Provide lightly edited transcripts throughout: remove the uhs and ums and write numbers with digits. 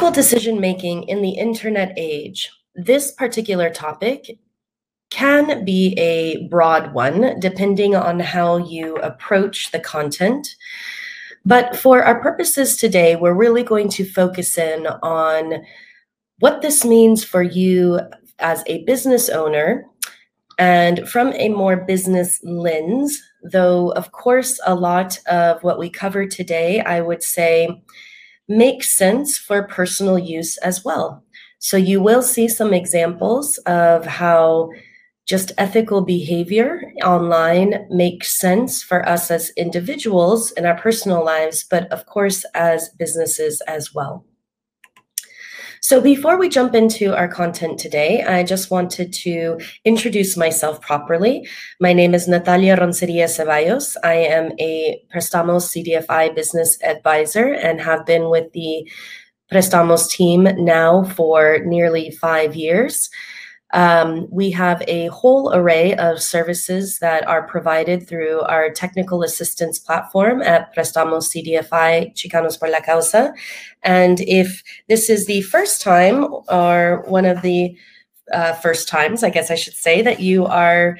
Ethical decision-making in the internet age. This particular topic can be a broad one, depending on how you approach the content. But for our purposes today, we're really going to focus in on what this means for you as a business owner and from a more business lens, though, of course, a lot of what we cover today, I would say, makes sense for personal use as well. So you will see some examples of how just ethical behavior online makes sense for us as individuals in our personal lives, but of course, as businesses as well. So before we jump into our content today, I just wanted to introduce myself properly. My name is Natalia Ronceria Ceballos. I am a Prestamos CDFI business advisor and have been with the Prestamos team now for nearly 5 years. We have a whole array of services that are provided through our technical assistance platform at Prestamos CDFI, Chicanos por la Causa. And if this is the first time, or one of the first times, I guess I should say, that you are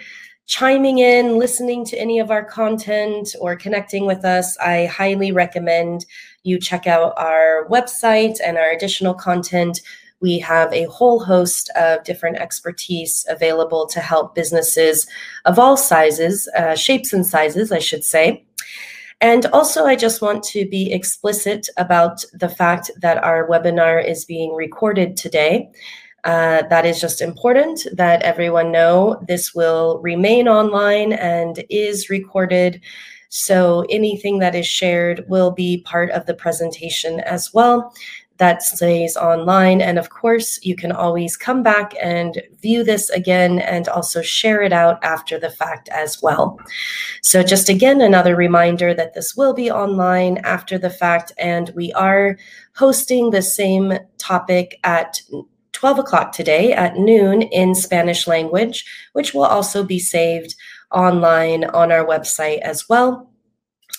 chiming in, listening to any of our content, or connecting with us, I highly recommend you check out our website and our additional content. We have a whole host of different expertise available to help businesses of all sizes, shapes and sizes, I should say. And also, I just want to be explicit about the fact that our webinar is being recorded today. That is just important that everyone know this will remain online and is recorded. So anything that is shared will be part of the presentation as well. That stays online. And of course, you can always come back and view this again and also share it out after the fact as well. So just again, another reminder that this will be online after the fact, and we are hosting the same topic at 12 o'clock today at noon in Spanish language, which will also be saved online on our website as well,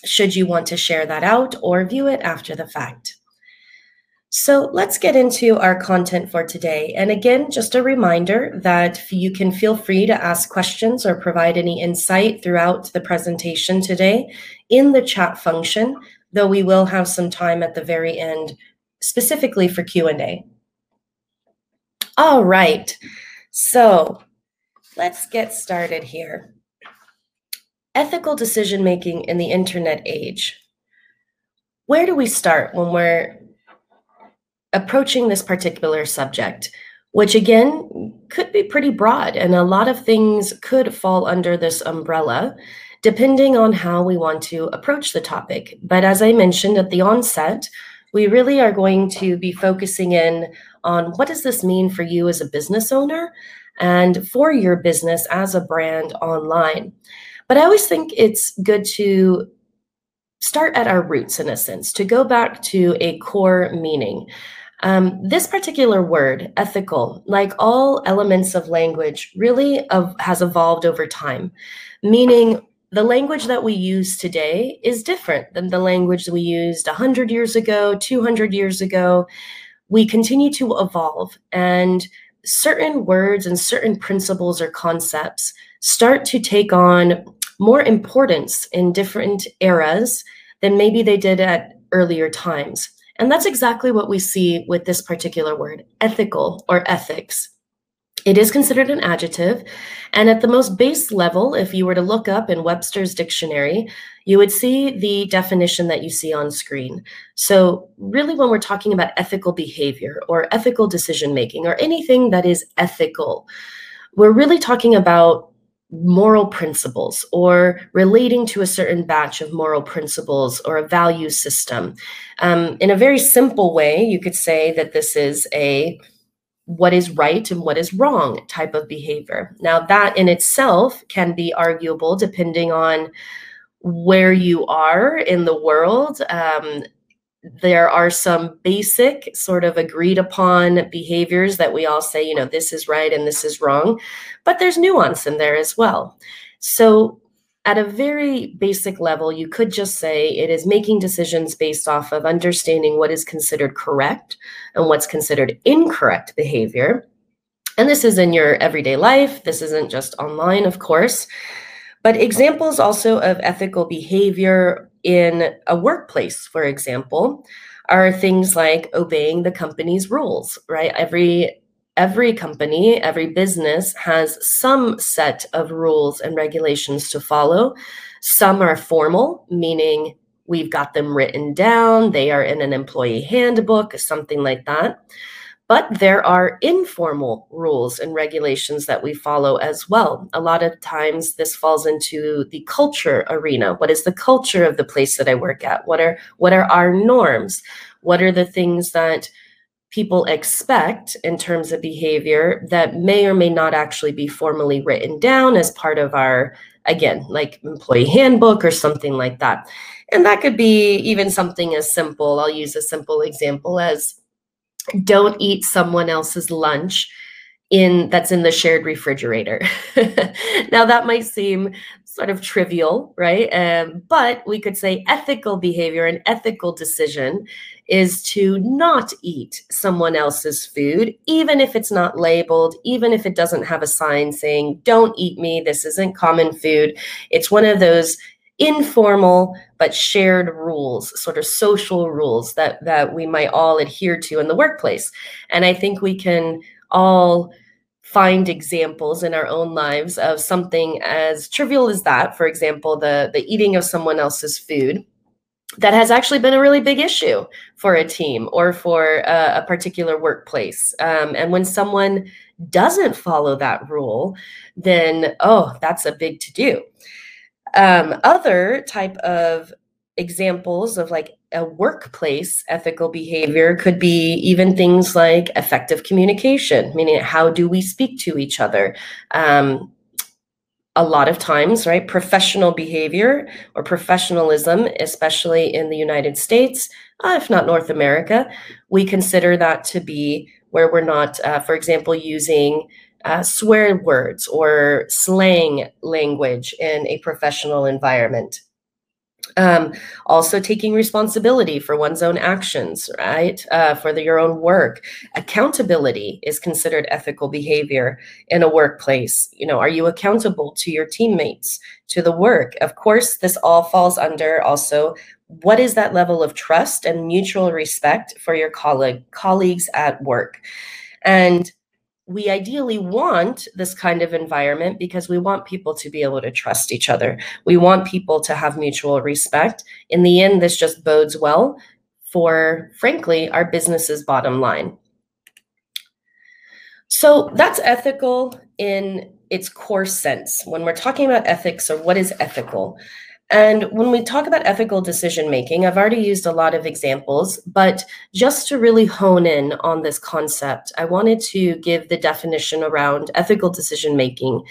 should you want to share that out or view it after the fact. So let's get into our content for today. And again, just a reminder that you can feel free to ask questions or provide any insight throughout the presentation today in the chat function, though we will have some time at the very end specifically for Q&A. All right, so let's get started here. Ethical decision-making in the internet age. Where do we start when we're approaching this particular subject, which again could be pretty broad, and a lot of things could fall under this umbrella depending on how we want to approach the topic. But as I mentioned at the onset, we really are going to be focusing in on what does this mean for you as a business owner and for your business as a brand online. But I always think it's good to start at our roots, in a sense, to go back to a core meaning. This particular word, ethical, like all elements of language, really has evolved over time, meaning the language that we use today is different than the language we used 100 years ago, 200 years ago. We continue to evolve, and certain words and certain principles or concepts start to take on more importance in different eras than maybe they did at earlier times. And that's exactly what we see with this particular word, ethical or ethics. It is considered an adjective. And at the most base level, if you were to look up in Webster's dictionary, you would see the definition that you see on screen. So really, when we're talking about ethical behavior or ethical decision-making or anything that is ethical, we're really talking about moral principles or relating to a certain batch of moral principles or a value system. In a very simple way, you could say that this is a what is right and what is wrong type of behavior. Now, that in itself can be arguable depending on where you are in the world. There are some basic sort of agreed upon behaviors that we all say, you know, this is right and this is wrong, but there's nuance in there as well. So At a very basic level, you could just say it is making decisions based off of understanding what is considered correct and what's considered incorrect behavior. And this is in your everyday life. This isn't just online, of course. But examples also of ethical behavior in a workplace, for example, are things like obeying the company's rules, right? Every company, every business has some set of rules and regulations to follow. Some are formal, meaning we've got them written down. They are in an employee handbook, something like that. But there are informal rules and regulations that we follow as well. A lot of times this falls into the culture arena. What is the culture of the place that I work at? What are our norms? What are the things that people expect in terms of behavior that may or may not actually be formally written down as part of our, again, like employee handbook or something like that? And that could be even something as simple. I'll use a simple example as don't eat someone else's lunch that's in the shared refrigerator. Now that might seem sort of trivial, right? But we could say ethical behavior, an ethical decision is to not eat someone else's food, even if it's not labeled, even if it doesn't have a sign saying, don't eat me, this isn't common food. It's one of those informal but shared rules, sort of social rules that we might all adhere to in the workplace. And I think we can all find examples in our own lives of something as trivial as that, for example, the eating of someone else's food, that has actually been a really big issue for a team or for a particular workplace. And when someone doesn't follow that rule, then, oh, that's a big to-do. Other type of examples of like a workplace ethical behavior could be even things like effective communication, meaning how do we speak to each other? A lot of times, right, professional behavior or professionalism, especially in the United States, if not North America, we consider that to be where we're not, for example, using swear words or slang language in a professional environment. Also taking responsibility for one's own actions, right? Your own work. Accountability is considered ethical behavior in a workplace. You know, are you accountable to your teammates, to the work? Of course, this all falls under also, what is that level of trust and mutual respect for your colleagues at work? And we ideally want this kind of environment because we want people to be able to trust each other. We want people to have mutual respect. In the end, this just bodes well for, frankly, our business's bottom line. So that's ethical in its core sense. When we're talking about ethics or what is ethical, and when we talk about ethical decision-making, I've already used a lot of examples, but just to really hone in on this concept, I wanted to give the definition around ethical decision-making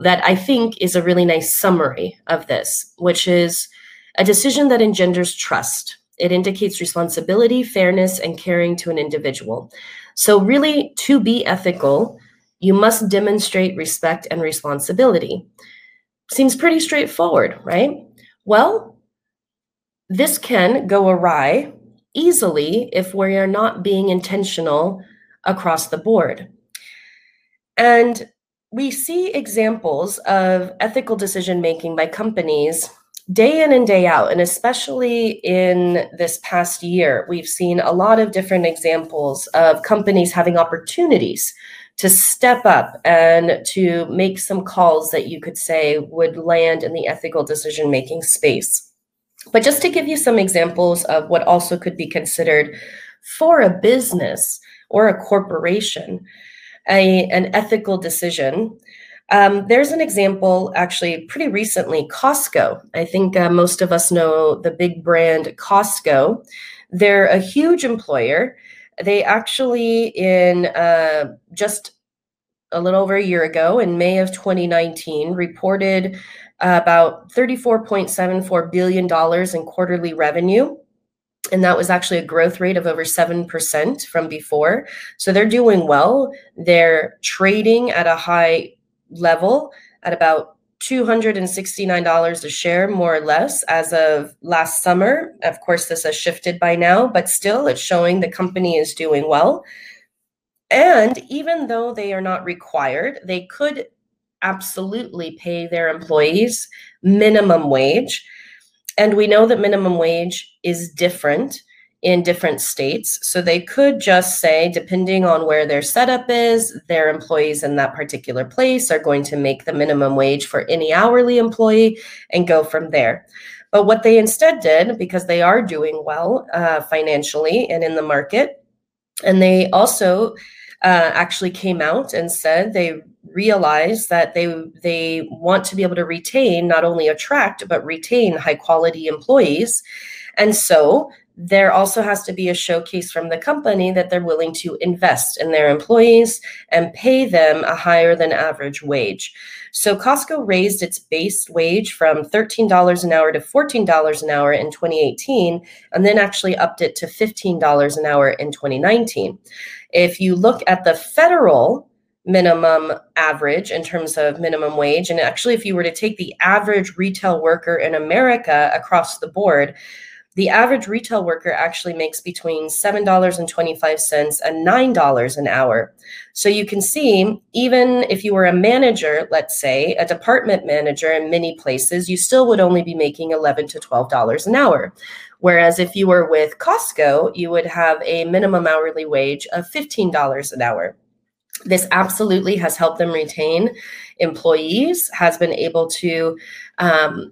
that I think is a really nice summary of this, which is a decision that engenders trust. It indicates responsibility, fairness, and caring to an individual. So really, to be ethical, you must demonstrate respect and responsibility. Seems pretty straightforward, right? Well, this can go awry easily if we are not being intentional across the board. And we see examples of ethical decision-making by companies day in and day out, and especially in this past year, we've seen a lot of different examples of companies having opportunities to step up and to make some calls that you could say would land in the ethical decision-making space. But just to give you some examples of what also could be considered for a business or a corporation, an ethical decision, there's an example actually pretty recently, Costco. I think most of us know the big brand Costco. They're a huge employer. They actually, in just a little over a year ago, in May of 2019, reported about $34.74 billion in quarterly revenue. And that was actually a growth rate of over 7% from before. So they're doing well. They're trading at a high level at about $269 a share, more or less, as of last summer. Of course, this has shifted by now, but still it's showing the company is doing well. And even though they are not required, they could absolutely pay their employees minimum wage. And we know that minimum wage is different in different states. So they could just say, depending on where their setup is, their employees in that particular place are going to make the minimum wage for any hourly employee and go from there. But what they instead did, because they are doing well financially and in the market, and they also actually came out and said they realize that they want to be able to retain, not only attract, but retain high quality employees. And so there also has to be a showcase from the company that they're willing to invest in their employees and pay them a higher than average wage. So Costco raised its base wage from $13 an hour to $14 an hour in 2018, and then actually upped it to $15 an hour in 2019. If you look at the federal minimum average in terms of minimum wage, and actually if you were to take the average retail worker in America across the board, the average retail worker actually makes between $7.25 and $9 an hour. So you can see, even if you were a manager, let's say a department manager in many places, you still would only be making $11 to $12 an hour. Whereas if you were with Costco, you would have a minimum hourly wage of $15 an hour. This absolutely has helped them retain employees, has been able to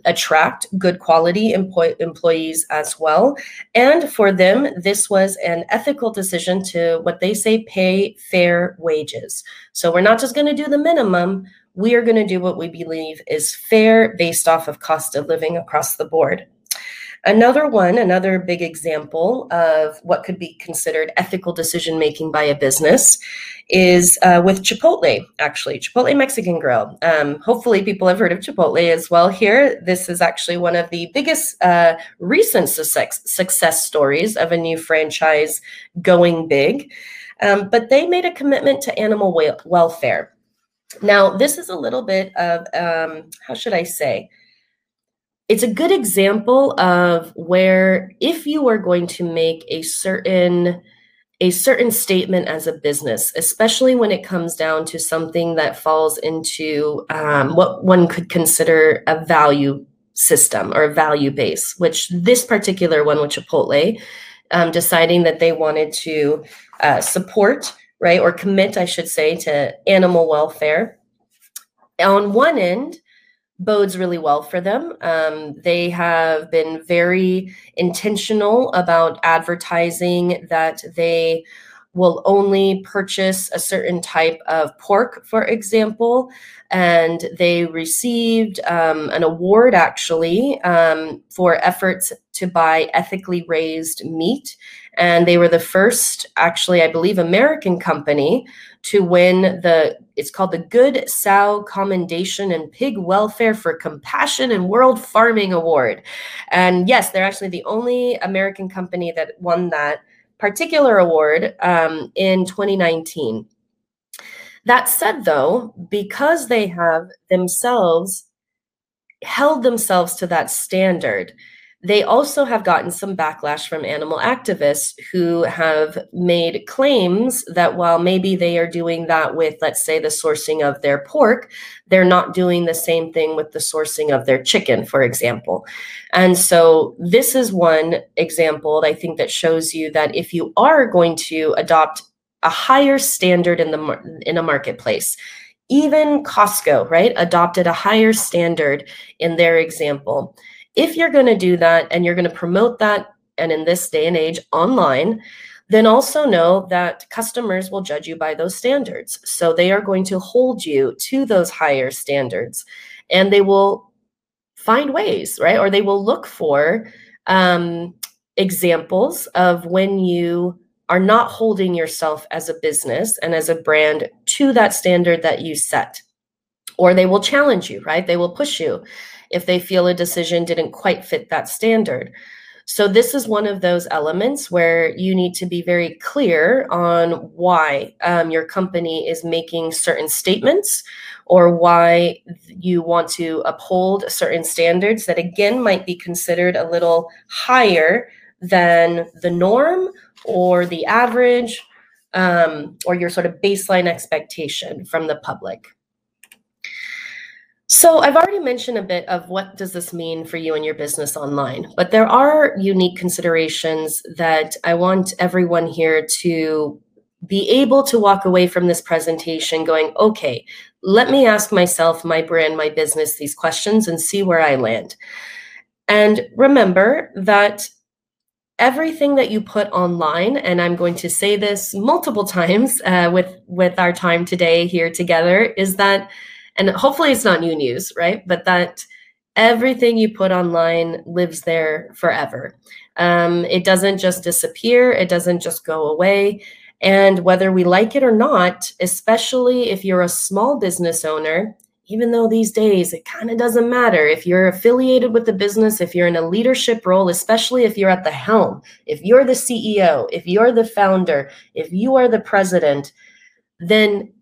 attract good quality employees as well. And for them, this was an ethical decision to, what they say, pay fair wages. So we're not just going to do the minimum. We are going to do what we believe is fair based off of cost of living across the board. Another big example of what could be considered ethical decision-making by a business is with Chipotle, actually, Chipotle Mexican Grill. Hopefully people have heard of Chipotle as well here. This is actually one of the biggest recent success stories of a new franchise going big, but they made a commitment to animal welfare. Now, this is a little bit of, how should I say? It's a good example of where, if you are going to make a certain statement as a business, especially when it comes down to something that falls into what one could consider a value system or a value base, which this particular one with Chipotle, deciding that they wanted to support, right, or commit, I should say, to animal welfare. On one end, bodes really well for them. They have been very intentional about advertising that they will only purchase a certain type of pork, for example, and they received an award actually for efforts to buy ethically raised meat. And they were the first, actually, I believe, American company to win it's called the Good Sow Commendation and Pig Welfare for Compassion and World Farming Award. And yes, they're actually the only American company that won that particular award in 2019. That said, though, because they have themselves held themselves to that standard, they also have gotten some backlash from animal activists who have made claims that while maybe they are doing that with, let's say, the sourcing of their pork, they're not doing the same thing with the sourcing of their chicken, for example. And so this is one example, I think, that shows you that if you are going to adopt a higher standard in a marketplace, even Costco, right, adopted a higher standard in their example. If you're going to do that and you're going to promote that, and in this day and age online, then also know that customers will judge you by those standards. So they are going to hold you to those higher standards, and they will find ways, right? Or they will look for examples of when you are not holding yourself as a business and as a brand to that standard that you set. Or they will challenge you, right? They will push you if they feel a decision didn't quite fit that standard. So this is one of those elements where you need to be very clear on why your company is making certain statements or why you want to uphold certain standards that, again, might be considered a little higher than the norm or the average or your sort of baseline expectation from the public. So I've already mentioned a bit of what does this mean for you and your business online, but there are unique considerations that I want everyone here to be able to walk away from this presentation going, okay, let me ask myself, my brand, my business, these questions and see where I land. And remember that everything that you put online, and I'm going to say this multiple times with our time today here together, is that, and hopefully it's not new news, right? But that everything you put online lives there forever. It doesn't just disappear. It doesn't just go away. And whether we like it or not, especially if you're a small business owner, even though these days it kind of doesn't matter if you're affiliated with the business, if you're in a leadership role, especially if you're at the helm, if you're the CEO, if you're the founder, if you are the president, then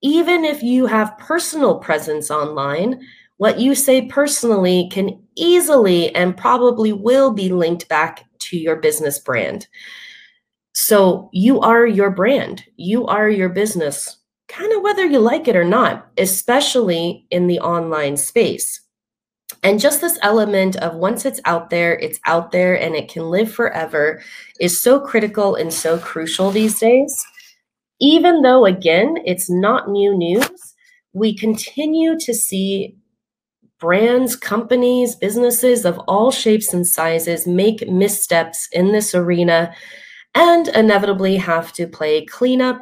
even if you have personal presence online, what you say personally can easily and probably will be linked back to your business brand. So you are your brand, you are your business, kind of whether you like it or not, especially in the online space. And just this element of once it's out there and it can live forever is so critical and so crucial these days. Even though, again, it's not new news, we continue to see brands, companies, businesses of all shapes and sizes make missteps in this arena and inevitably have to play cleanup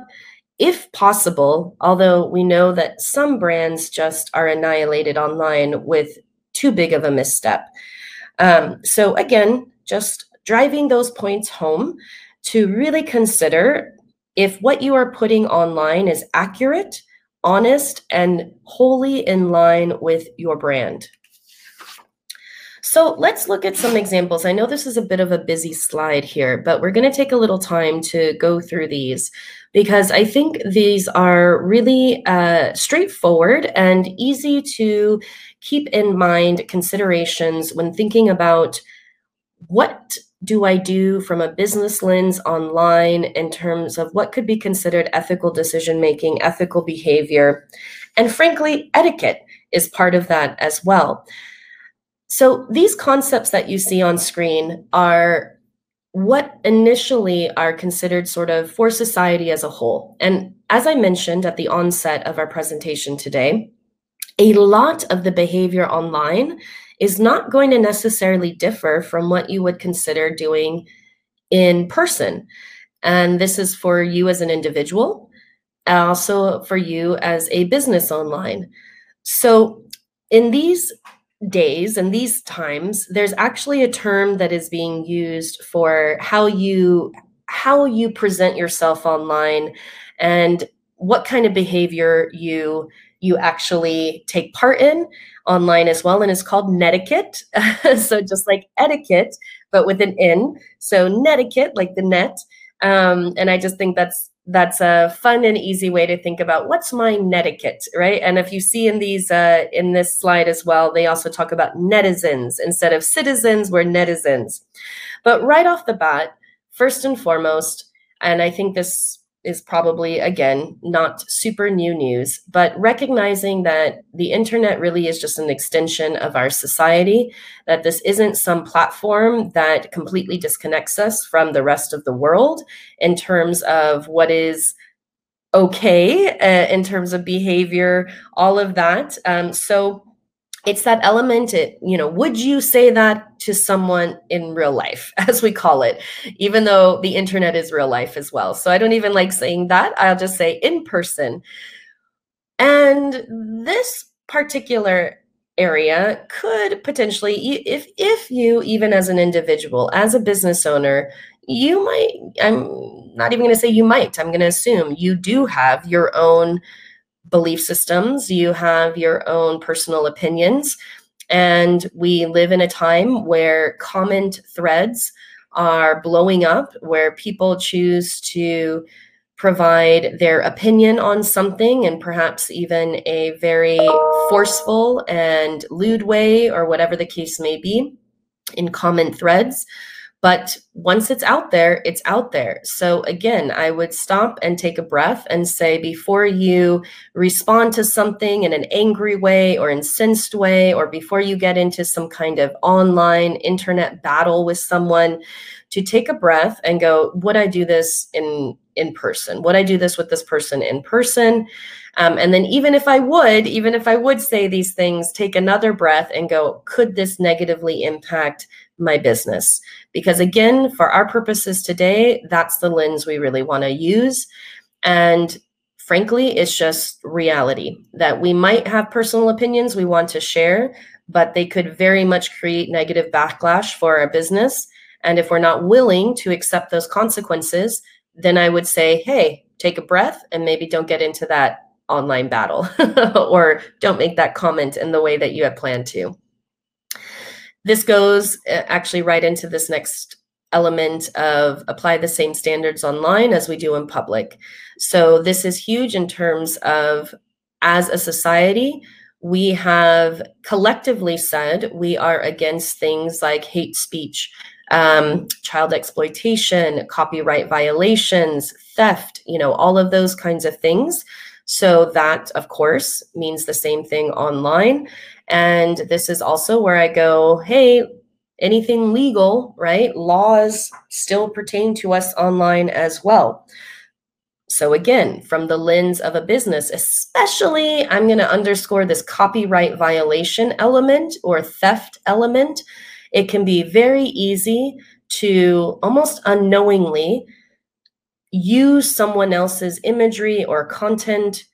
if possible, although we know that some brands just are annihilated online with too big of a misstep. So again, just driving those points home to really consider if what you are putting online is accurate, honest, and wholly in line with your brand. So let's look at some examples. I know this is a bit of a busy slide here, but we're going to take a little time to go through these because I think these are really straightforward and easy to keep in mind considerations when thinking about what do I do from a business lens online in terms of what could be considered ethical decision-making, ethical behavior, and frankly, etiquette is part of that as well. So these concepts that you see on screen are what initially are considered sort of for society as a whole. And as I mentioned at the onset of our presentation today, a lot of the behavior online is not going to necessarily differ from what you would consider doing in person. And this is for you as an individual, also for you as a business online. So in these days and these times, there's actually a term that is being used for how you present yourself online and what kind of behavior you actually take part in online as well, and it's called netiquette. So just like etiquette, but with an N. So netiquette, like the net. And I just think that's a fun and easy way to think about what's my netiquette, right? And if you see in these in this slide as well, they also talk about netizens instead of citizens. We're netizens. But right off the bat, first and foremost, and I think this is probably, again, not super new news, but recognizing that the internet really is just an extension of our society, that this isn't some platform that completely disconnects us from the rest of the world in terms of what is okay, in terms of behavior, all of that. So it's that element, would you say that to someone in real life, as we call it, even though the internet is real life as well. So I don't even like saying that. I'll just say in person. And this particular area could potentially, if you, even as an individual, as a business owner, you might, I'm not even going to say you might, I'm going to assume you do have your own belief systems, you have your own personal opinions, And we live in a time where comment threads are blowing up, where people choose to provide their opinion on something, and perhaps even a very forceful and lewd way, or whatever the case may be, in comment threads. But once it's out there, it's out there. So again, I would stop and take a breath and say, before you respond to something in an angry way or incensed way, or before you get into some kind of online internet battle with someone, to take a breath and go, would I do this in person? Would I do this with this person in person? And then even if I would say these things, take another breath and go, could this negatively impact my business? Because again, for our purposes today, that's the lens we really want to use. And frankly, it's just reality that we might have personal opinions we want to share, but they could very much create negative backlash for our business. And if we're not willing to accept those consequences, then I would say, hey, take a breath and maybe don't get into that online battle or don't make that comment in the way that you had planned to. This goes actually right into this next element of apply the same standards online as we do in public. So this is huge in terms of, as a society, we have collectively said we are against things like hate speech, child exploitation, copyright violations, theft, you know, all of those kinds of things. So that, of course, means the same thing online. And this is also where I go, hey, anything legal, right? Laws still pertain to us online as well. So again, from the lens of a business, especially, I'm going to underscore this copyright violation element or theft element. It can be very easy to almost unknowingly use someone else's imagery or content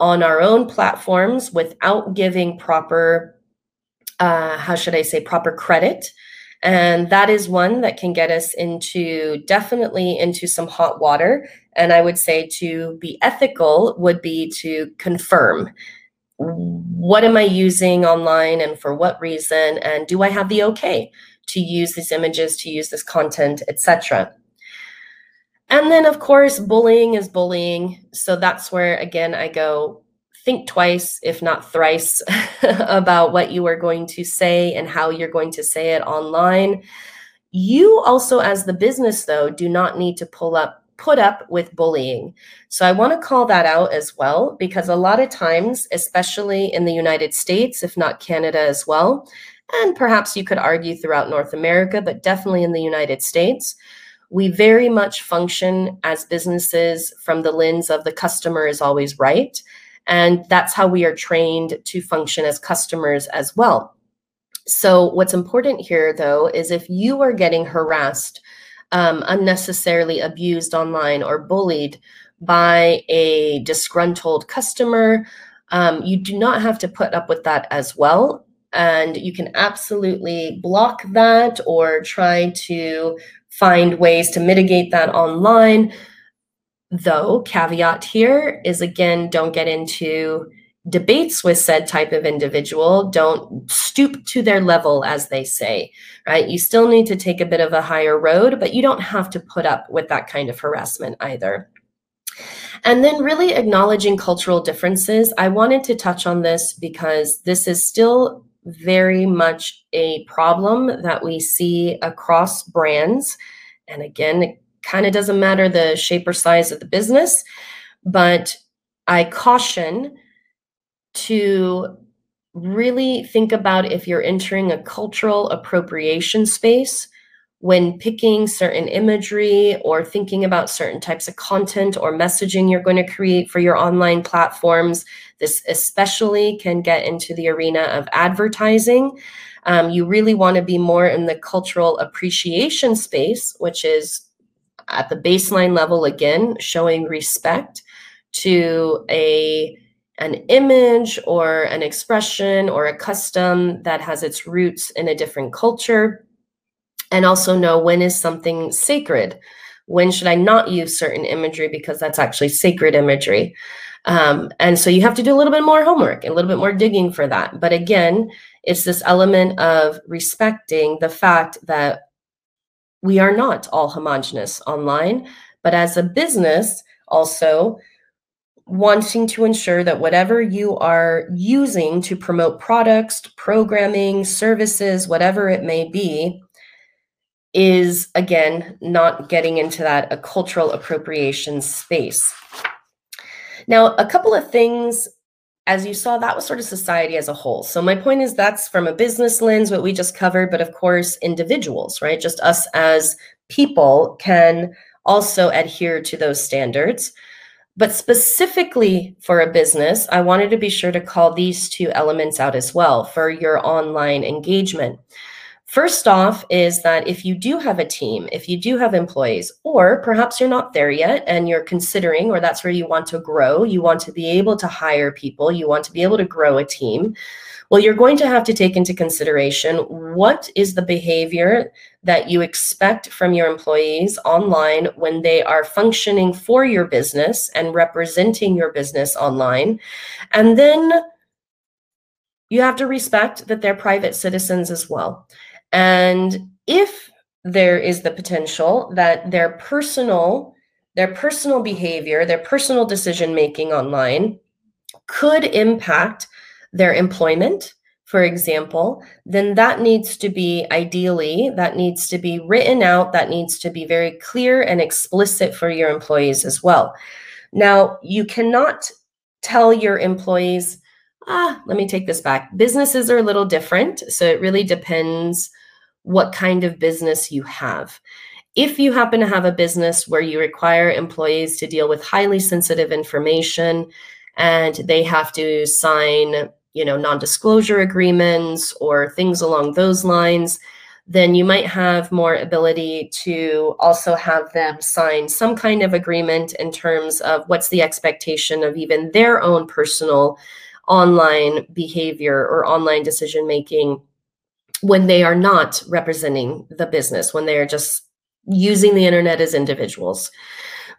on our own platforms without giving proper, proper credit. And that is one that can get us definitely into some hot water. And I would say to be ethical would be to confirm, what am I using online and for what reason? And do I have the okay to use these images, to use this content, etc.? And then, of course, bullying is bullying. So that's where, again, I go, think twice, if not thrice, about what you are going to say and how you're going to say it online. You also, as the business, though, do not need to put up with bullying. So I want to call that out as well, because a lot of times, especially in the United States, if not Canada as well, and perhaps you could argue throughout North America, but definitely in the United States, we very much function as businesses from the lens of the customer is always right. And that's how we are trained to function as customers as well. So what's important here, though, is if you are getting harassed, unnecessarily abused online or bullied by a disgruntled customer, you do not have to put up with that as well. And you can absolutely block that or try to find ways to mitigate that online. Though, caveat here is, again, don't get into debates with said type of individual. Don't stoop to their level, as they say, right? You still need to take a bit of a higher road, but you don't have to put up with that kind of harassment either. And then really acknowledging cultural differences. I wanted to touch on this because this is still very much a problem that we see across brands. And again, it kind of doesn't matter the shape or size of the business, but I caution to really think about if you're entering a cultural appropriation space when picking certain imagery or thinking about certain types of content or messaging you're going to create for your online platforms. This especially can get into the arena of advertising. You really want to be more in the cultural appreciation space, which is at the baseline level, again, showing respect to an image or an expression or a custom that has its roots in a different culture. And also know, when is something sacred? When should I not use certain imagery because that's actually sacred imagery? And so you have to do a little bit more homework and a little bit more digging for that. But again, it's this element of respecting the fact that we are not all homogenous online, but as a business also wanting to ensure that whatever you are using to promote products, programming, services, whatever it may be, is again, not getting into that a cultural appropriation space. Now, a couple of things, as you saw, that was sort of society as a whole. So my point is that's from a business lens, what we just covered, but of course, individuals, right? Just us as people can also adhere to those standards. But specifically for a business, I wanted to be sure to call these two elements out as well for your online engagement. First off is that if you do have a team, if you do have employees, or perhaps you're not there yet and you're considering, or that's where you want to grow, you want to be able to hire people, you want to be able to grow a team, well, you're going to have to take into consideration what is the behavior that you expect from your employees online when they are functioning for your business and representing your business online. And then you have to respect that they're private citizens as well. And if there is the potential that their personal behavior, their personal decision-making online could impact their employment, for example, then that needs to be ideally, that needs to be written out, that needs to be very clear and explicit for your employees as well. Now, you cannot tell your employees, let me take this back. Businesses are a little different, so it really depends what kind of business you have. If you happen to have a business where you require employees to deal with highly sensitive information and they have to sign, you know, non-disclosure agreements or things along those lines, then you might have more ability to also have them sign some kind of agreement in terms of what's the expectation of even their own personal online behavior or online decision-making when they are not representing the business, when they are just using the internet as individuals.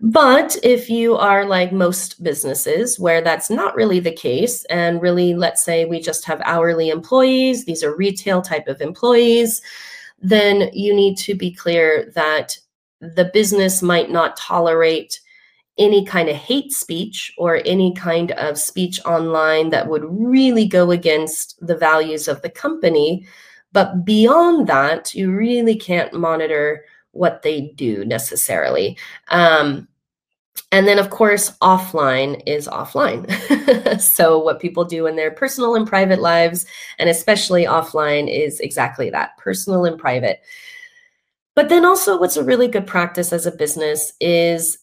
But if you are like most businesses where that's not really the case, and really, let's say we just have hourly employees, these are retail type of employees, then you need to be clear that the business might not tolerate any kind of hate speech or any kind of speech online that would really go against the values of the company. But beyond that, you really can't monitor what they do necessarily. And then of course, offline is offline. So what people do in their personal and private lives, and especially offline, is exactly that, personal and private. But then also what's a really good practice as a business is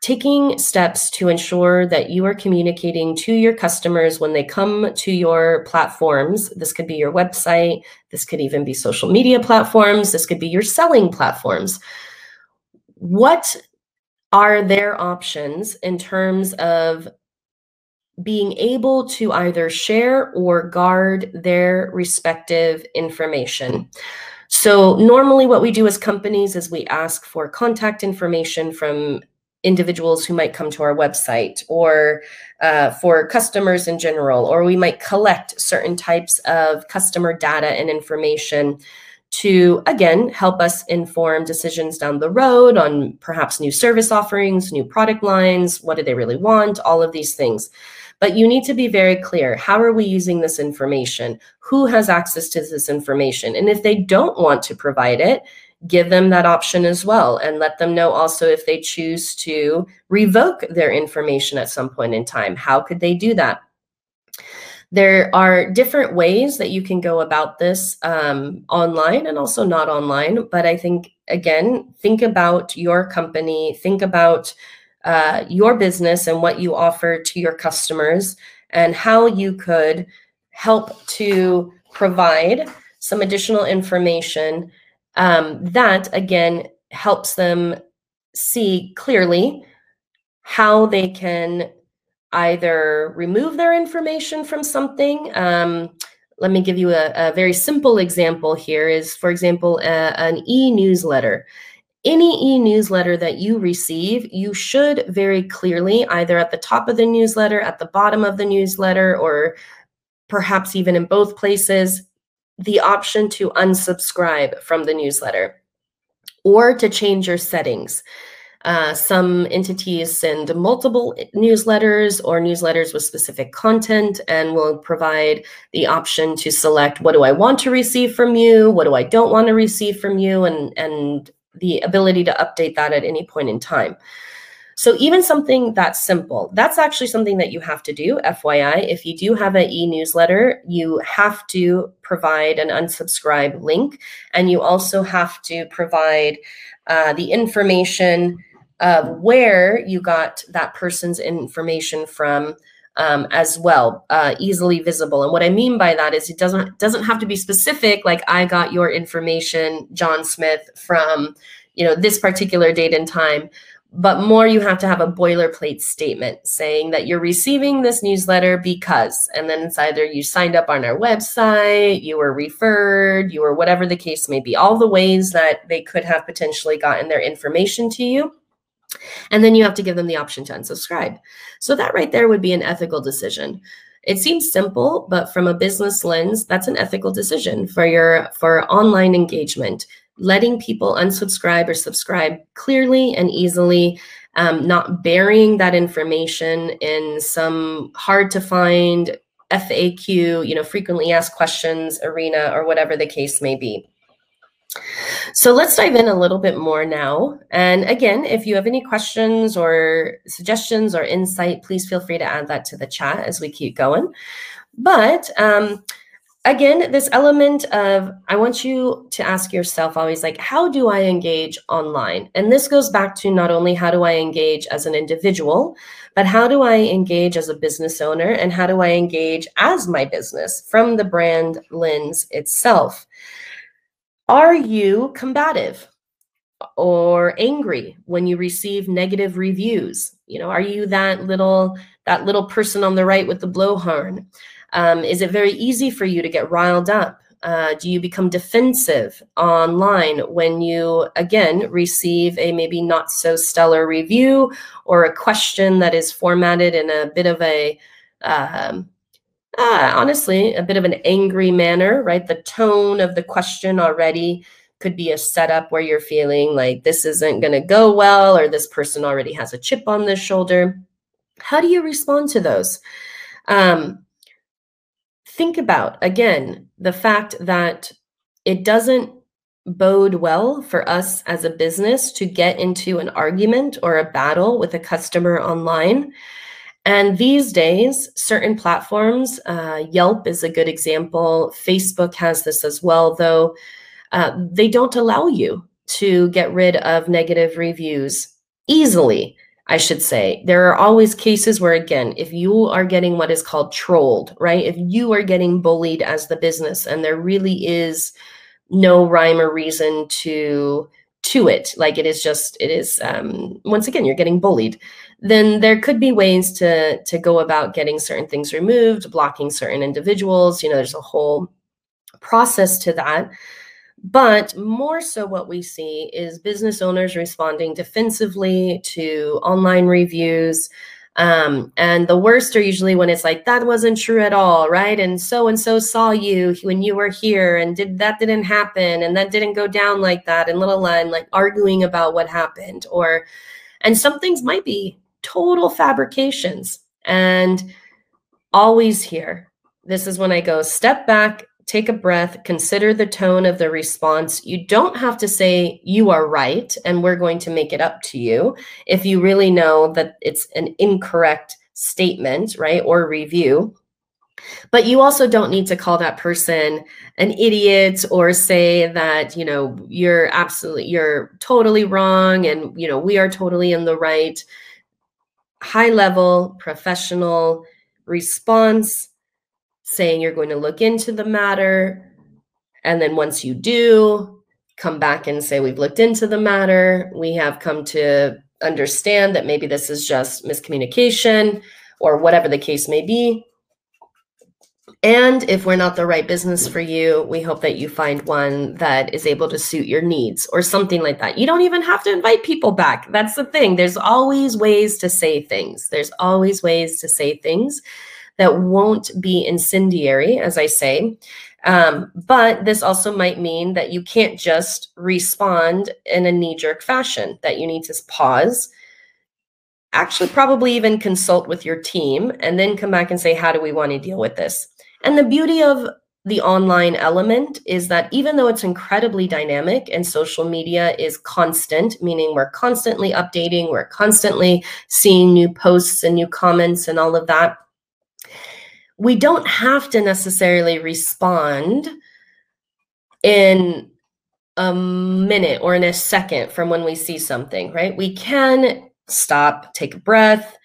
taking steps to ensure that you are communicating to your customers when they come to your platforms. This could be your website, this could even be social media platforms, this could be your selling platforms. What are their options in terms of being able to either share or guard their respective information? So normally what we do as companies is we ask for contact information from individuals who might come to our website, or for customers in general, or we might collect certain types of customer data and information to, again, help us inform decisions down the road on perhaps new service offerings, new product lines, what do they really want, all of these things. But you need to be very clear, how are we using this information? Who has access to this information? And if they don't want to provide it, give them that option as well, and let them know also if they choose to revoke their information at some point in time, how could they do that? There are different ways that you can go about this online and also not online, but I think, again, think about your company, think about your business and what you offer to your customers and how you could help to provide some additional information that, again, helps them see clearly how they can either remove their information from something. Let me give you a very simple example here is, for example, an e-newsletter. Any e-newsletter that you receive, you should very clearly, either at the top of the newsletter, at the bottom of the newsletter, or perhaps even in both places, the option to unsubscribe from the newsletter or to change your settings. Some entities send multiple newsletters or newsletters with specific content and will provide the option to select, what do I want to receive from you? What do I don't want to receive from you? And the ability to update that at any point in time. So even something that simple, that's actually something that you have to do. FYI, if you do have an e-newsletter, you have to provide an unsubscribe link, and you also have to provide the information of where you got that person's information from as well, easily visible. And what I mean by that is it doesn't have to be specific, like I got your information, John Smith, from, you know, this particular date and time, but more you have to have a boilerplate statement saying that you're receiving this newsletter because, and then it's either you signed up on our website, you were referred, you were whatever the case may be, all the ways that they could have potentially gotten their information to you. And then you have to give them the option to unsubscribe. So that right there would be an ethical decision. It seems simple, but from a business lens, that's an ethical decision for your online engagement. Letting people unsubscribe or subscribe clearly and easily, not burying that information in some hard to find FAQ, you know, frequently asked questions arena or whatever the case may be. So let's dive in a little bit more now. And again, if you have any questions or suggestions or insight, please feel free to add that to the chat as we keep going. But again, this element of, I want you to ask yourself always, like, how do I engage online? And this goes back to not only how do I engage as an individual, but how do I engage as a business owner, and how do I engage as my business from the brand lens itself? Are you combative or angry when you receive negative reviews? You know, are you that little person on the right with the blowhorn? Is it very easy for you to get riled up? Do you become defensive online when you, again, receive a maybe not so stellar review or a question that is formatted in a bit of a, honestly, a bit of an angry manner, right? The tone of the question already could be a setup where you're feeling like this isn't going to go well, or this person already has a chip on their shoulder. How do you respond to those? Think about, again, the fact that it doesn't bode well for us as a business to get into an argument or a battle with a customer online. And these days, certain platforms, Yelp is a good example. Facebook has this as well, though. They don't allow you to get rid of negative reviews easily, I should say. There are always cases where, again, if you are getting what is called trolled, right? If you are getting bullied as the business and there really is no rhyme or reason to it, like it is, once again, you're getting bullied, then there could be ways to go about getting certain things removed, blocking certain individuals. You know, there's a whole process to that. But more so what we see is business owners responding defensively to online reviews. And the worst are usually when it's like, that wasn't true at all, right? And so saw you when you were here, and that didn't happen, and that didn't go down like that, and like arguing about what happened, and some things might be total fabrications. And always here, this is when I go, step back, take a breath, consider the tone of the response. You don't have to say you are right and we're going to make it up to you if you really know that it's an incorrect statement, right, or review. But you also don't need to call that person an idiot or say that, you know, you're totally wrong and, you know, we are totally in the right. High level, professional response, saying you're going to look into the matter. And then once you do, come back and say, we've looked into the matter. We have come to understand that maybe this is just miscommunication or whatever the case may be. And if we're not the right business for you, we hope that you find one that is able to suit your needs or something like that. You don't even have to invite people back. That's the thing. There's always ways to say things. There's always ways to say things that won't be incendiary, as I say. But this also might mean that you can't just respond in a knee-jerk fashion, that you need to pause, actually probably even consult with your team, and then come back and say, how do we want to deal with this? And the beauty of the online element is that even though it's incredibly dynamic and social media is constant, meaning we're constantly updating, we're constantly seeing new posts and new comments and all of that, we don't have to necessarily respond in a minute or in a second from when we see something, right? We can stop, take a breath,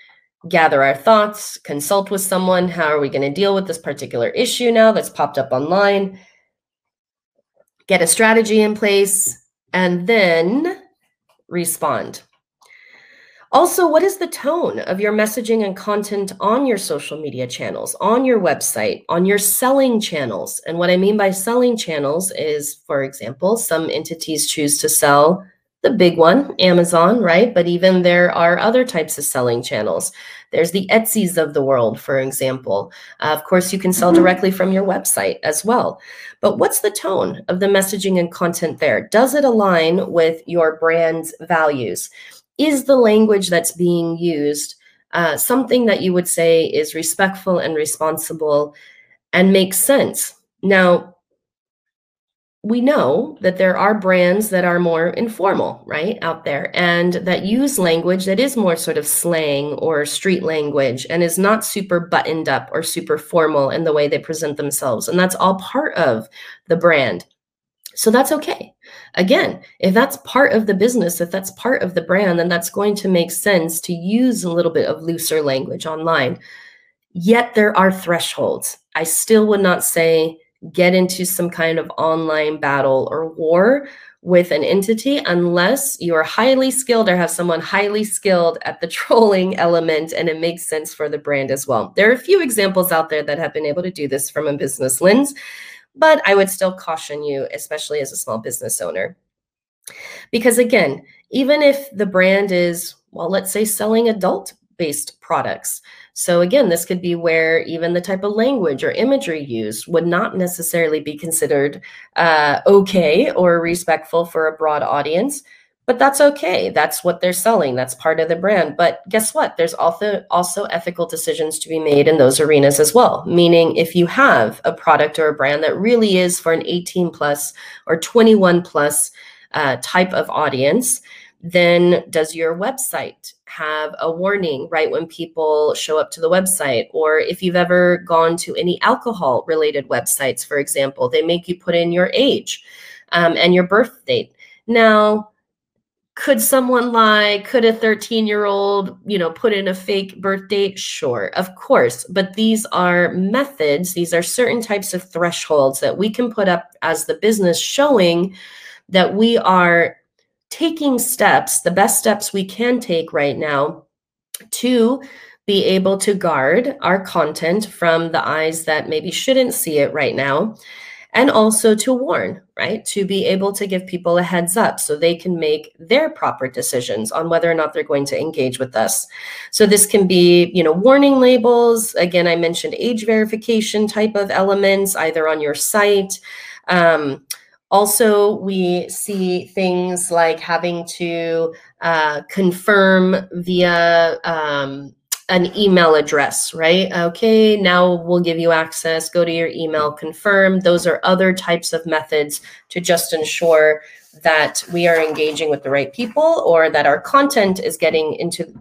gather our thoughts, consult with someone. How are we going to deal with this particular issue now that's popped up online? Get a strategy in place and then respond. Also, what is the tone of your messaging and content on your social media channels, on your website, on your selling channels? And what I mean by selling channels is, for example, some entities choose to sell the big one, Amazon, right? But even there are other types of selling channels. There's the Etsy's of the world, for example. Of course, you can sell directly from your website as well. But what's the tone of the messaging and content there? Does it align with your brand's values? Is the language that's being used something that you would say is respectful and responsible and makes sense? Now, we know that there are brands that are more informal, right, out there, and that use language that is more sort of slang or street language and is not super buttoned up or super formal in the way they present themselves. And that's all part of the brand. So that's okay. Again, if that's part of the business, if that's part of the brand, then that's going to make sense to use a little bit of looser language online. Yet there are thresholds. I still would not say get into some kind of online battle or war with an entity unless you are highly skilled or have someone highly skilled at the trolling element and it makes sense for the brand as well. There are a few examples out there that have been able to do this from a business lens, but I would still caution you, especially as a small business owner. Because again, even if the brand is, well, let's say selling adult-based products. So again, this could be where even the type of language or imagery used would not necessarily be considered okay or respectful for a broad audience, but that's okay. That's what they're selling. That's part of the brand. But guess what? There's also ethical decisions to be made in those arenas as well. Meaning if you have a product or a brand that really is for an 18+ or 21+ type of audience, then does your website have a warning right when people show up to the website? Or if you've ever gone to any alcohol related websites, for example, they make you put in your age and your birth date. Now, could someone lie? Could a 13-year-old, put in a fake birth date? Sure, of course. But these are methods. These are certain types of thresholds that we can put up as the business showing that we are taking steps, the best steps we can take right now to be able to guard our content from the eyes that maybe shouldn't see it right now. And also to warn, right? To be able to give people a heads up so they can make their proper decisions on whether or not they're going to engage with us. So this can be, warning labels. Again, I mentioned age verification type of elements, either on your site. Also, we see things like having to confirm via an email address, right? Okay, now we'll give you access, go to your email, confirm. Those are other types of methods to just ensure that we are engaging with the right people or that our content is getting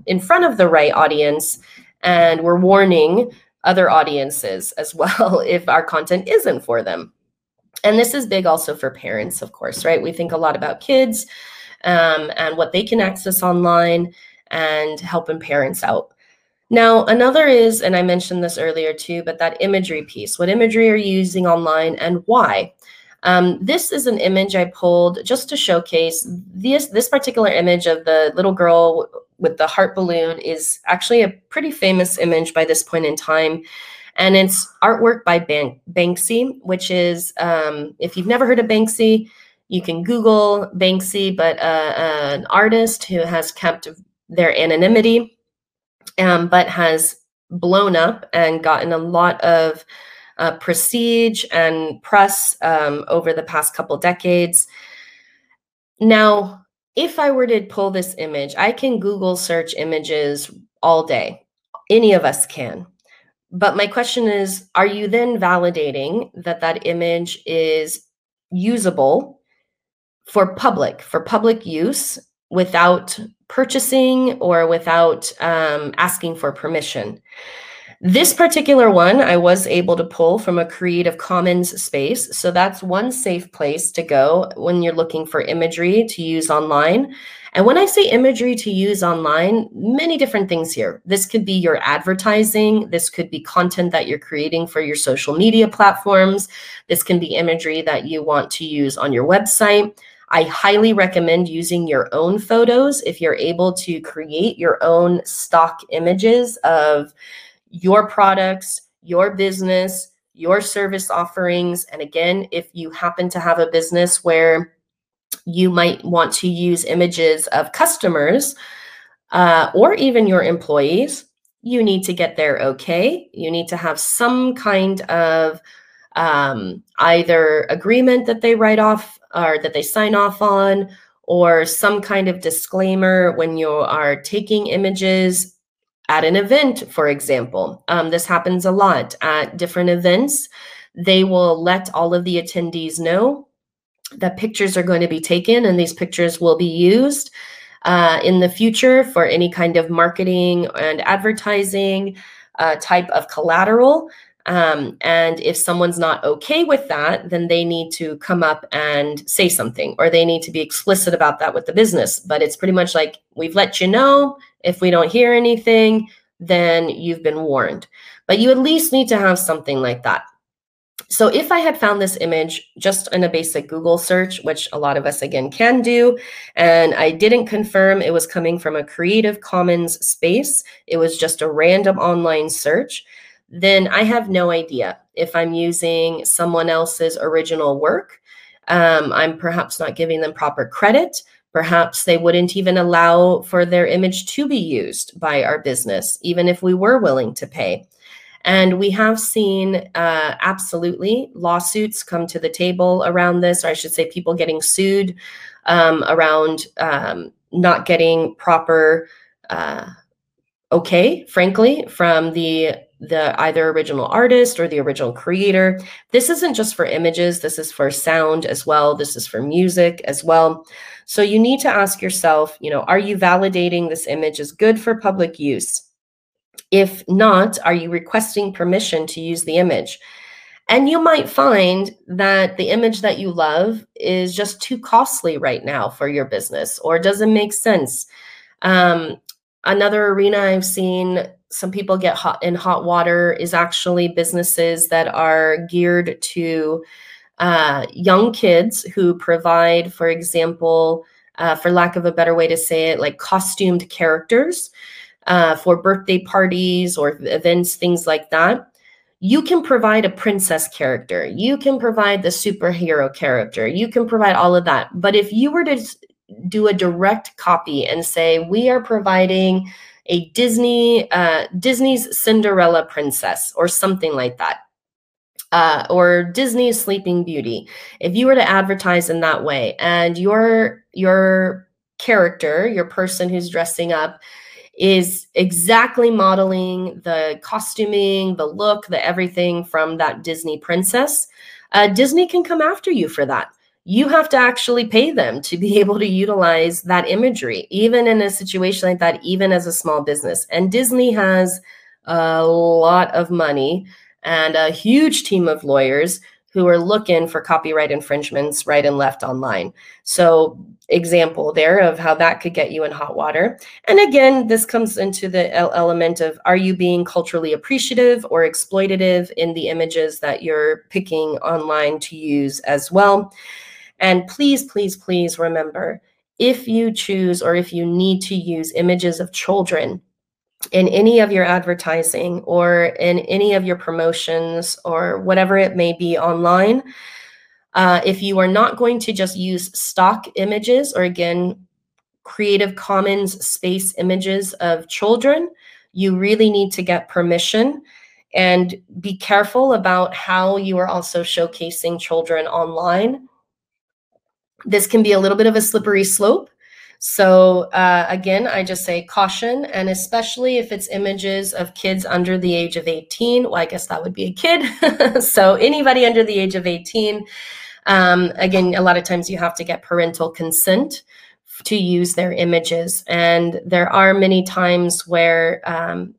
in front of the right audience, and we're warning other audiences as well if our content isn't for them. And this is big also for parents, of course, right? We think a lot about kids and what they can access online and helping parents out. Now, another is, and I mentioned this earlier too, but that imagery piece. What imagery are you using online and why? This is an image I pulled just to showcase. This particular image of the little girl with the heart balloon is actually a pretty famous image by this point in time. And it's artwork by Banksy, which is, if you've never heard of Banksy, you can Google Banksy, but an artist who has kept their anonymity, but has blown up and gotten a lot of prestige and press over the past couple decades. Now, if I were to pull this image, I can Google search images all day. Any of us can. But my question is, are you then validating that that image is usable for public use without purchasing or without asking for permission? This particular one I was able to pull from a Creative Commons space. So that's one safe place to go when you're looking for imagery to use online. And when I say imagery to use online, many different things here. This could be your advertising. This could be content that you're creating for your social media platforms. This can be imagery that you want to use on your website. I highly recommend using your own photos if you're able to create your own stock images of your products, your business, your service offerings. And again, if you happen to have a business where you might want to use images of customers or even your employees, you need to get their okay. You need to have some kind of either agreement that they write off or that they sign off on, or some kind of disclaimer when you are taking images at an event, for example. This happens a lot at different events. They will let all of the attendees know that pictures are going to be taken, and these pictures will be used in the future for any kind of marketing and advertising type of collateral. And if someone's not okay with that, then they need to come up and say something, or they need to be explicit about that with the business. But it's pretty much like, we've let you know, if we don't hear anything, then you've been warned. But you at least need to have something like that. So if I had found this image just in a basic Google search, which a lot of us again can do, and I didn't confirm it was coming from a Creative Commons space, it was just a random online search, then I have no idea if I'm using someone else's original work. I'm perhaps not giving them proper credit. Perhaps they wouldn't even allow for their image to be used by our business, even if we were willing to pay. And we have seen absolutely lawsuits come to the table around this, or I should say people getting sued around not getting proper okay, frankly, from the either original artist or the original creator. This isn't just for images, this is for sound as well, this is for music as well. So you need to ask yourself, you know, are you validating this image is good for public use? If not, are you requesting permission to use the image? And you might find that the image that you love is just too costly right now for your business, or doesn't make sense. Another arena I've seen some people get in hot water is actually businesses that are geared to young kids who provide, for example, for lack of a better way to say it, like costumed characters for birthday parties or events, things like that. You can provide a princess character. You can provide the superhero character. You can provide all of that. But if you were to do a direct copy and say, we are providing a Disney's Cinderella princess, or something like that, or Disney's Sleeping Beauty. If you were to advertise in that way, and your character, your person who's dressing up, is exactly modeling the costuming, the look, the everything from that Disney princess, Disney can come after you for that. You have to actually pay them to be able to utilize that imagery, even in a situation like that, even as a small business. And Disney has a lot of money and a huge team of lawyers who are looking for copyright infringements right and left online. So example there of how that could get you in hot water. And again, this comes into the element of, are you being culturally appreciative or exploitative in the images that you're picking online to use as well? And please, please, please remember, if you choose or if you need to use images of children in any of your advertising or in any of your promotions or whatever it may be online, if you are not going to just use stock images or, again, Creative Commons space images of children, you really need to get permission and be careful about how you are also showcasing children online. This can be a little bit of a slippery slope. So again, I just say caution, and especially if it's images of kids under the age of 18, well, I guess that would be a kid. So anybody under the age of 18, again, a lot of times you have to get parental consent to use their images. And there are many times where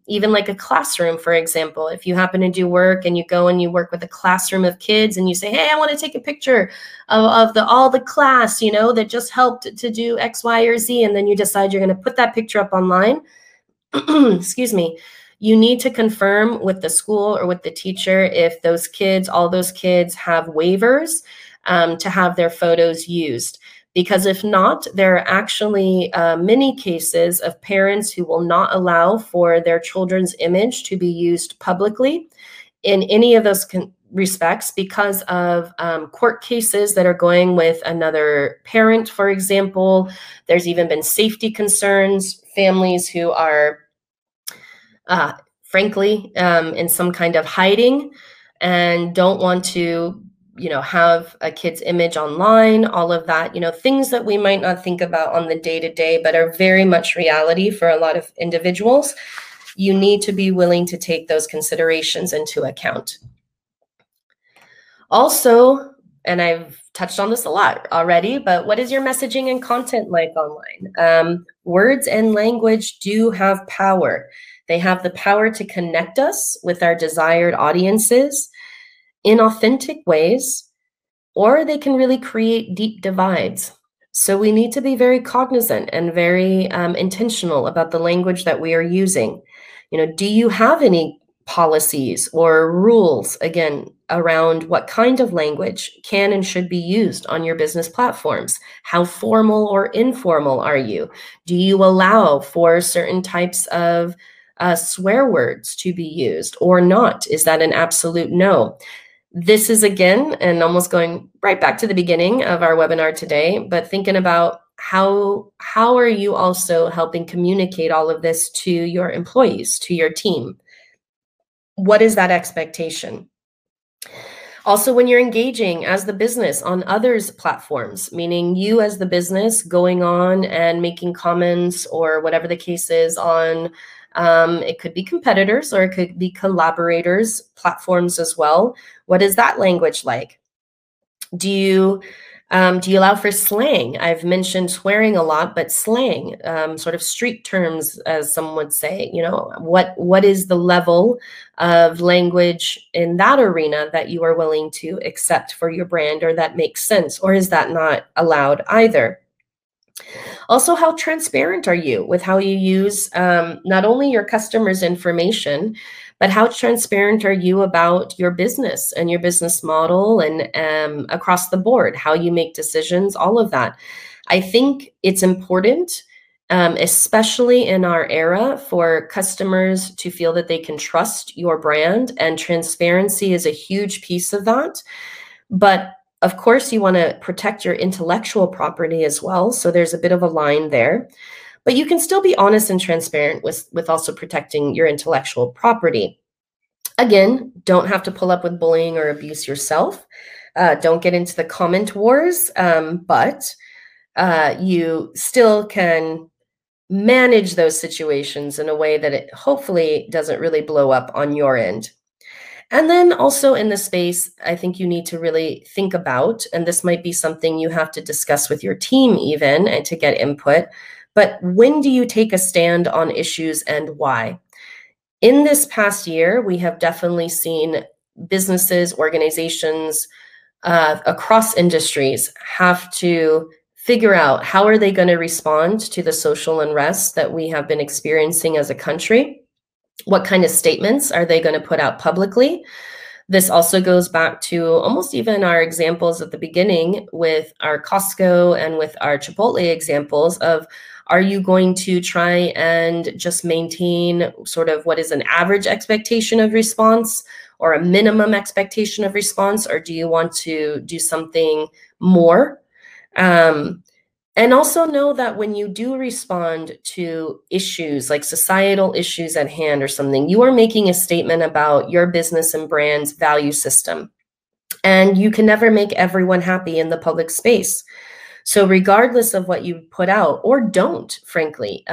even like a classroom, for example, if you happen to do work and you go and you work with a classroom of kids and you say, hey, I want to take a picture of all the class, you know, that just helped to do X, Y, or Z. And then you decide you're going to put that picture up online. Excuse me. You need to confirm with the school or with the teacher if those kids, all those kids have waivers to have their photos used. Because if not, there are actually many cases of parents who will not allow for their children's image to be used publicly in any of those respects because of court cases that are going with another parent, for example. There's even been safety concerns, families who are, frankly, in some kind of hiding and don't want to, you know, have a kid's image online, all of that, you know, things that we might not think about on the day-to-day, but are very much reality for a lot of individuals. You need to be willing to take those considerations into account. Also, and I've touched on this a lot already, but what is your messaging and content like online? Words and language do have power. They have the power to connect us with our desired audiences in authentic ways, or they can really create deep divides. So we need to be very cognizant and very intentional about the language that we are using. You know, do you have any policies or rules, again, around what kind of language can and should be used on your business platforms? How formal or informal are you? Do you allow for certain types of swear words to be used or not? Is that an absolute no? This is, again, and almost going right back to the beginning of our webinar today, but thinking about how are you also helping communicate all of this to your employees, to your team? What is that expectation? Also, when you're engaging as the business on others' platforms, meaning you as the business going on and making comments or whatever the case is on, it could be competitors or it could be collaborators' platforms as well. What is that language like? Do you allow for slang? I've mentioned swearing a lot, but slang, sort of street terms, as some would say, you know, what is the level of language in that arena that you are willing to accept for your brand or that makes sense? Or is that not allowed either? Also, how transparent are you with how you use not only your customers' information, but how transparent are you about your business and your business model and across the board, how you make decisions, all of that. I think it's important, especially in our era, for customers to feel that they can trust your brand, and transparency is a huge piece of that. But of course, you want to protect your intellectual property as well. So there's a bit of a line there, but you can still be honest and transparent with also protecting your intellectual property. Again, don't have to pull up with bullying or abuse yourself. Don't get into the comment wars, but you still can manage those situations in a way that it hopefully doesn't really blow up on your end. And then also in this space, I think you need to really think about, and this might be something you have to discuss with your team even and to get input, but when do you take a stand on issues and why? In this past year, we have definitely seen businesses, organizations across industries have to figure out how are they going to respond to the social unrest that we have been experiencing as a country. What kind of statements are they going to put out publicly? This also goes back to almost even our examples at the beginning with our Costco and with our Chipotle examples of, are you going to try and just maintain sort of what is an average expectation of response or a minimum expectation of response, or do you want to do something more? And also know that when you do respond to issues like societal issues at hand or something, you are making a statement about your business and brand's value system. And you can never make everyone happy in the public space. So regardless of what you put out or don't, frankly,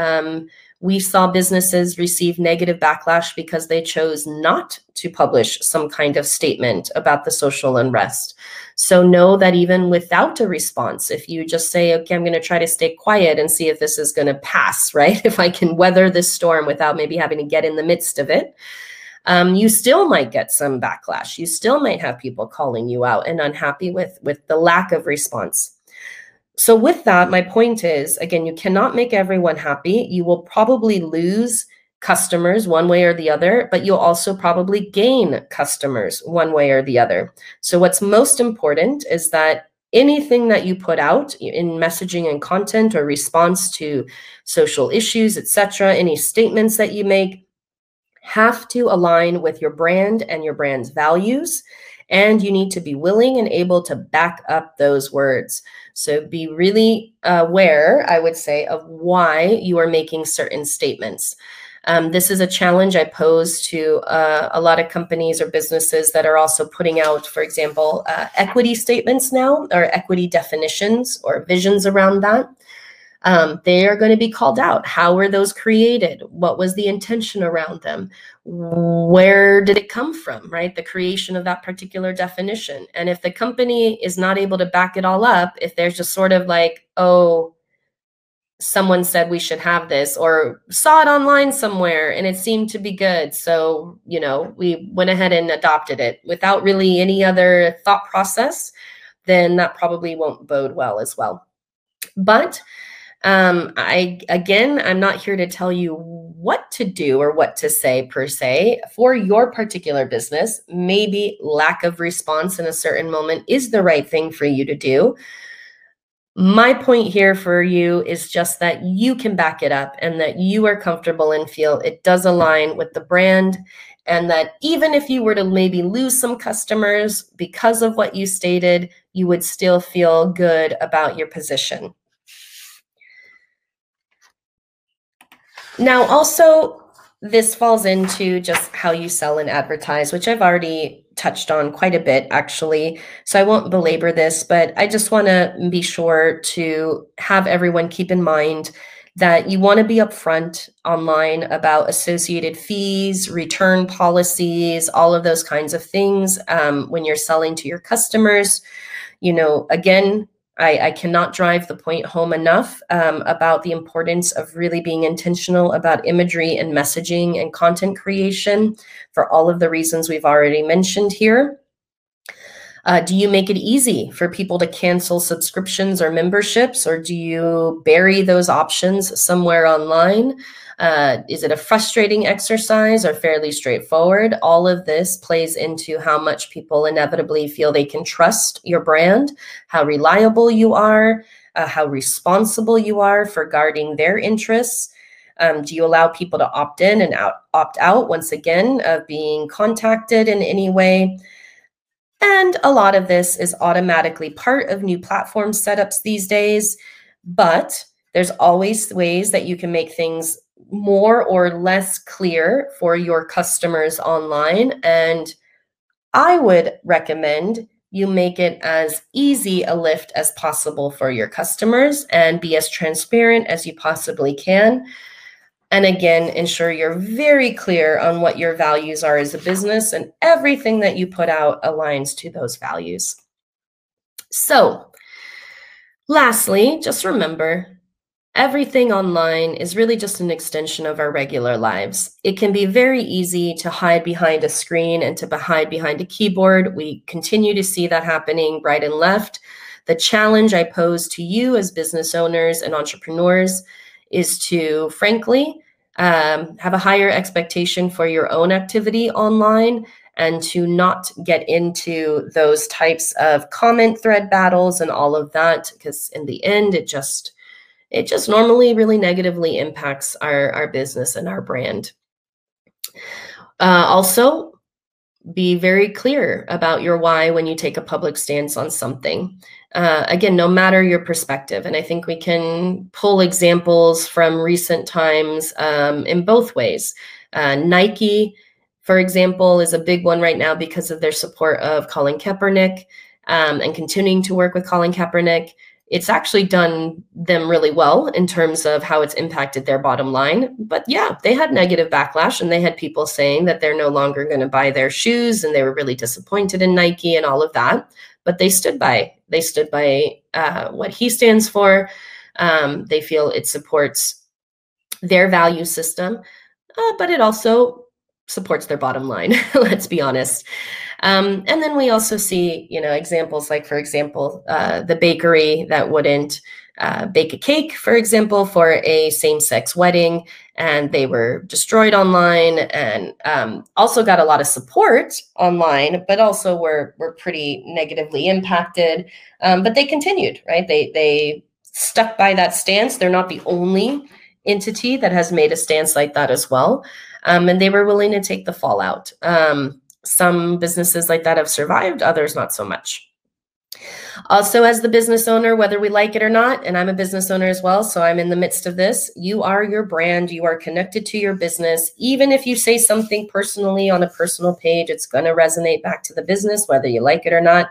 we saw businesses receive negative backlash because they chose not to publish some kind of statement about the social unrest. So know that even without a response, if you just say, okay, I'm going to try to stay quiet and see if this is going to pass, right? If I can weather this storm without maybe having to get in the midst of it, you still might get some backlash. You still might have people calling you out and unhappy with the lack of response. So with that, my point is, again, you cannot make everyone happy. You will probably lose customers one way or the other, but you'll also probably gain customers one way or the other. So what's most important is that anything that you put out in messaging and content or response to social issues, etc., any statements that you make have to align with your brand and your brand's values. And you need to be willing and able to back up those words. So be really aware, I would say, of why you are making certain statements. This is a challenge I pose to a lot of companies or businesses that are also putting out, for example, equity statements now, or equity definitions or visions around that. They are going to be called out. How were those created? What was the intention around them? Where did it come from, right? The creation of that particular definition. And if the company is not able to back it all up, if there's just sort of like, oh, someone said we should have this or saw it online somewhere and it seemed to be good. So, you know, we went ahead and adopted it without really any other thought process, then that probably won't bode well as well. But I'm not here to tell you what to do or what to say per se for your particular business. Maybe lack of response in a certain moment is the right thing for you to do. My point here for you is just that you can back it up and that you are comfortable and feel it does align with the brand. And that even if you were to maybe lose some customers because of what you stated, you would still feel good about your position. Now, also, this falls into just how you sell and advertise, which I've already touched on quite a bit, actually. So I won't belabor this, but I just want to be sure to have everyone keep in mind that you want to be upfront online about associated fees, return policies, all of those kinds of things when you're selling to your customers. You know, again, I cannot drive the point home enough about the importance of really being intentional about imagery and messaging and content creation for all of the reasons we've already mentioned here. Do you make it easy for people to cancel subscriptions or memberships, or do you bury those options somewhere online? Is it a frustrating exercise or fairly straightforward? All of this plays into how much people inevitably feel they can trust your brand, how reliable you are, how responsible you are for guarding their interests. Do you allow people to opt in and opt out, once again, of being contacted in any way? And a lot of this is automatically part of new platform setups these days, but there's always ways that you can make things more or less clear for your customers online. And I would recommend you make it as easy a lift as possible for your customers and be as transparent as you possibly can. And again, ensure you're very clear on what your values are as a business and everything that you put out aligns to those values. So lastly, just remember, everything online is really just an extension of our regular lives. It can be very easy to hide behind a screen and to hide behind a keyboard. We continue to see that happening right and left. The challenge I pose to you as business owners and entrepreneurs is to, frankly, have a higher expectation for your own activity online and to not get into those types of comment thread battles and all of that, because in the end, it just normally really negatively impacts our business and our brand. Also, be very clear about your why when you take a public stance on something. Again, no matter your perspective. And I think we can pull examples from recent times in both ways. Nike, for example, is a big one right now because of their support of Colin Kaepernick and continuing to work with Colin Kaepernick. It's actually done them really well in terms of how it's impacted their bottom line. But yeah, they had negative backlash and they had people saying that they're no longer going to buy their shoes and they were really disappointed in Nike and all of that. But they stood by. They stood by what he stands for. They feel it supports their value system, but it also supports their bottom line, let's be honest. And then we also see, you know, examples like, for example, the bakery that wouldn't bake a cake, for example, for a same-sex wedding, and they were destroyed online and also got a lot of support online, but also were pretty negatively impacted. But they continued, right? They stuck by that stance. They're not the only entity that has made a stance like that as well. And they were willing to take the fallout. Some businesses like that have survived, others not so much. Also, as the business owner, whether we like it or not, and I'm a business owner as well, so I'm in the midst of this, you are your brand, you are connected to your business. Even if you say something personally on a personal page, it's going to resonate back to the business, whether you like it or not.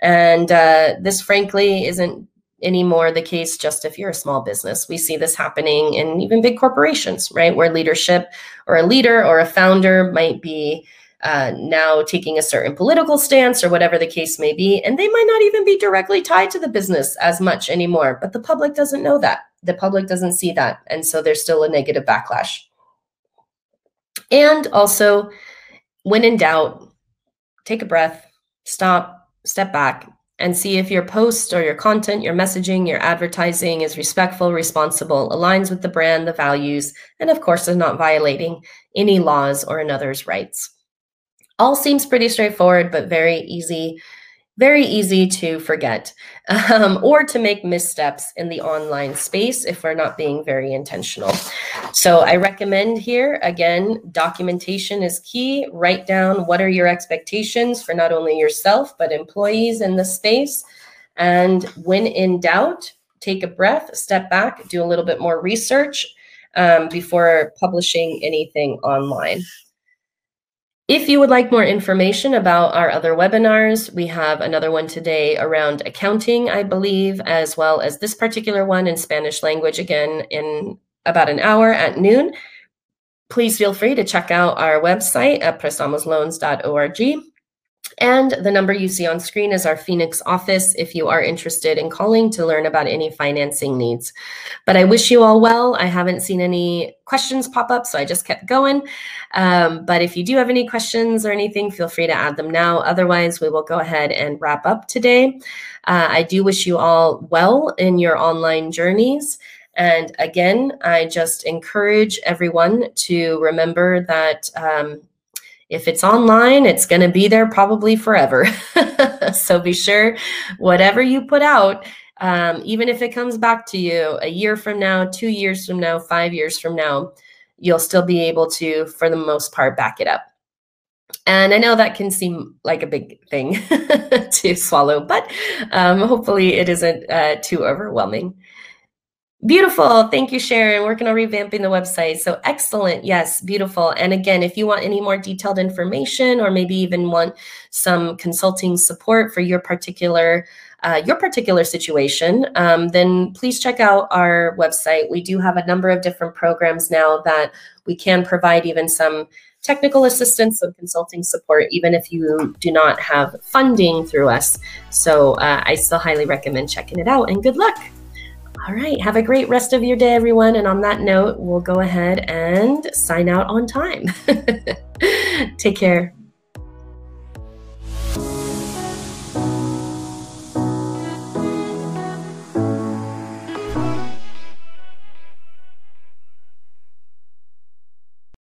And this, frankly, isn't anymore the case just if you're a small business. We see this happening in even big corporations, right, where leadership or a leader or a founder might be now taking a certain political stance or whatever the case may be, and they might not even be directly tied to the business as much anymore, but the public doesn't know that. The public doesn't see that, and so there's still a negative backlash. And also, when in doubt, take a breath, stop, step back, and see if your post or your content, your messaging, your advertising is respectful, responsible, aligns with the brand, the values, and of course is not violating any laws or another's rights. All seems pretty straightforward, but very easy to forget or to make missteps in the online space if we're not being very intentional. So I recommend here, again, documentation is key. Write down what are your expectations for not only yourself, but employees in the space. And when in doubt, take a breath, step back, do a little bit more research before publishing anything online. If you would like more information about our other webinars, we have another one today around accounting, I believe, as well as this particular one in Spanish language, again, in about an hour at noon. Please feel free to check out our website at prestamosloans.org. And the number you see on screen is our Phoenix office if you are interested in calling to learn about any financing needs. But I wish you all well. I haven't seen any questions pop up, so I just kept going. But if you do have any questions or anything, feel free to add them now. Otherwise, we will go ahead and wrap up today. I do wish you all well in your online journeys. And again, I just encourage everyone to remember that if it's online, it's going to be there probably forever. So be sure whatever you put out, even if it comes back to you a year from now, 2 years from now, 5 years from now, you'll still be able to, for the most part, back it up. And I know that can seem like a big thing to swallow, but hopefully it isn't too overwhelming. Beautiful. Thank you, Sharon. Working on revamping the website. So excellent. Yes, beautiful. And again, if you want any more detailed information or maybe even want some consulting support for your particular situation, then please check out our website. We do have a number of different programs now that we can provide even some technical assistance and consulting support, even if you do not have funding through us. So I still highly recommend checking it out, and good luck. All right, have a great rest of your day, everyone. And on that note, we'll go ahead and sign out on time. Take care.